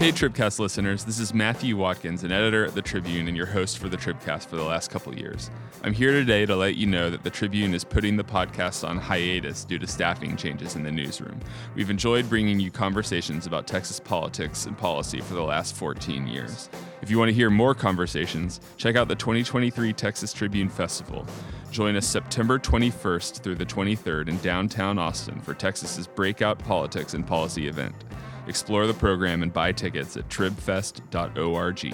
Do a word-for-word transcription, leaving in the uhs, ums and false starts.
Hey, TribCast listeners, this is Matthew Watkins, an editor at the Tribune and your host for the TribCast for the last couple years. I'm here today to let you know that the Tribune is putting the podcast on hiatus due to staffing changes in the newsroom. We've enjoyed bringing you conversations about Texas politics and policy for the last fourteen years. If you want to hear more conversations, check out the twenty twenty-three Texas Tribune Festival. Join us September twenty-first through the twenty-third in downtown Austin for Texas's breakout politics and policy event. Explore the program and buy tickets at trib fest dot org.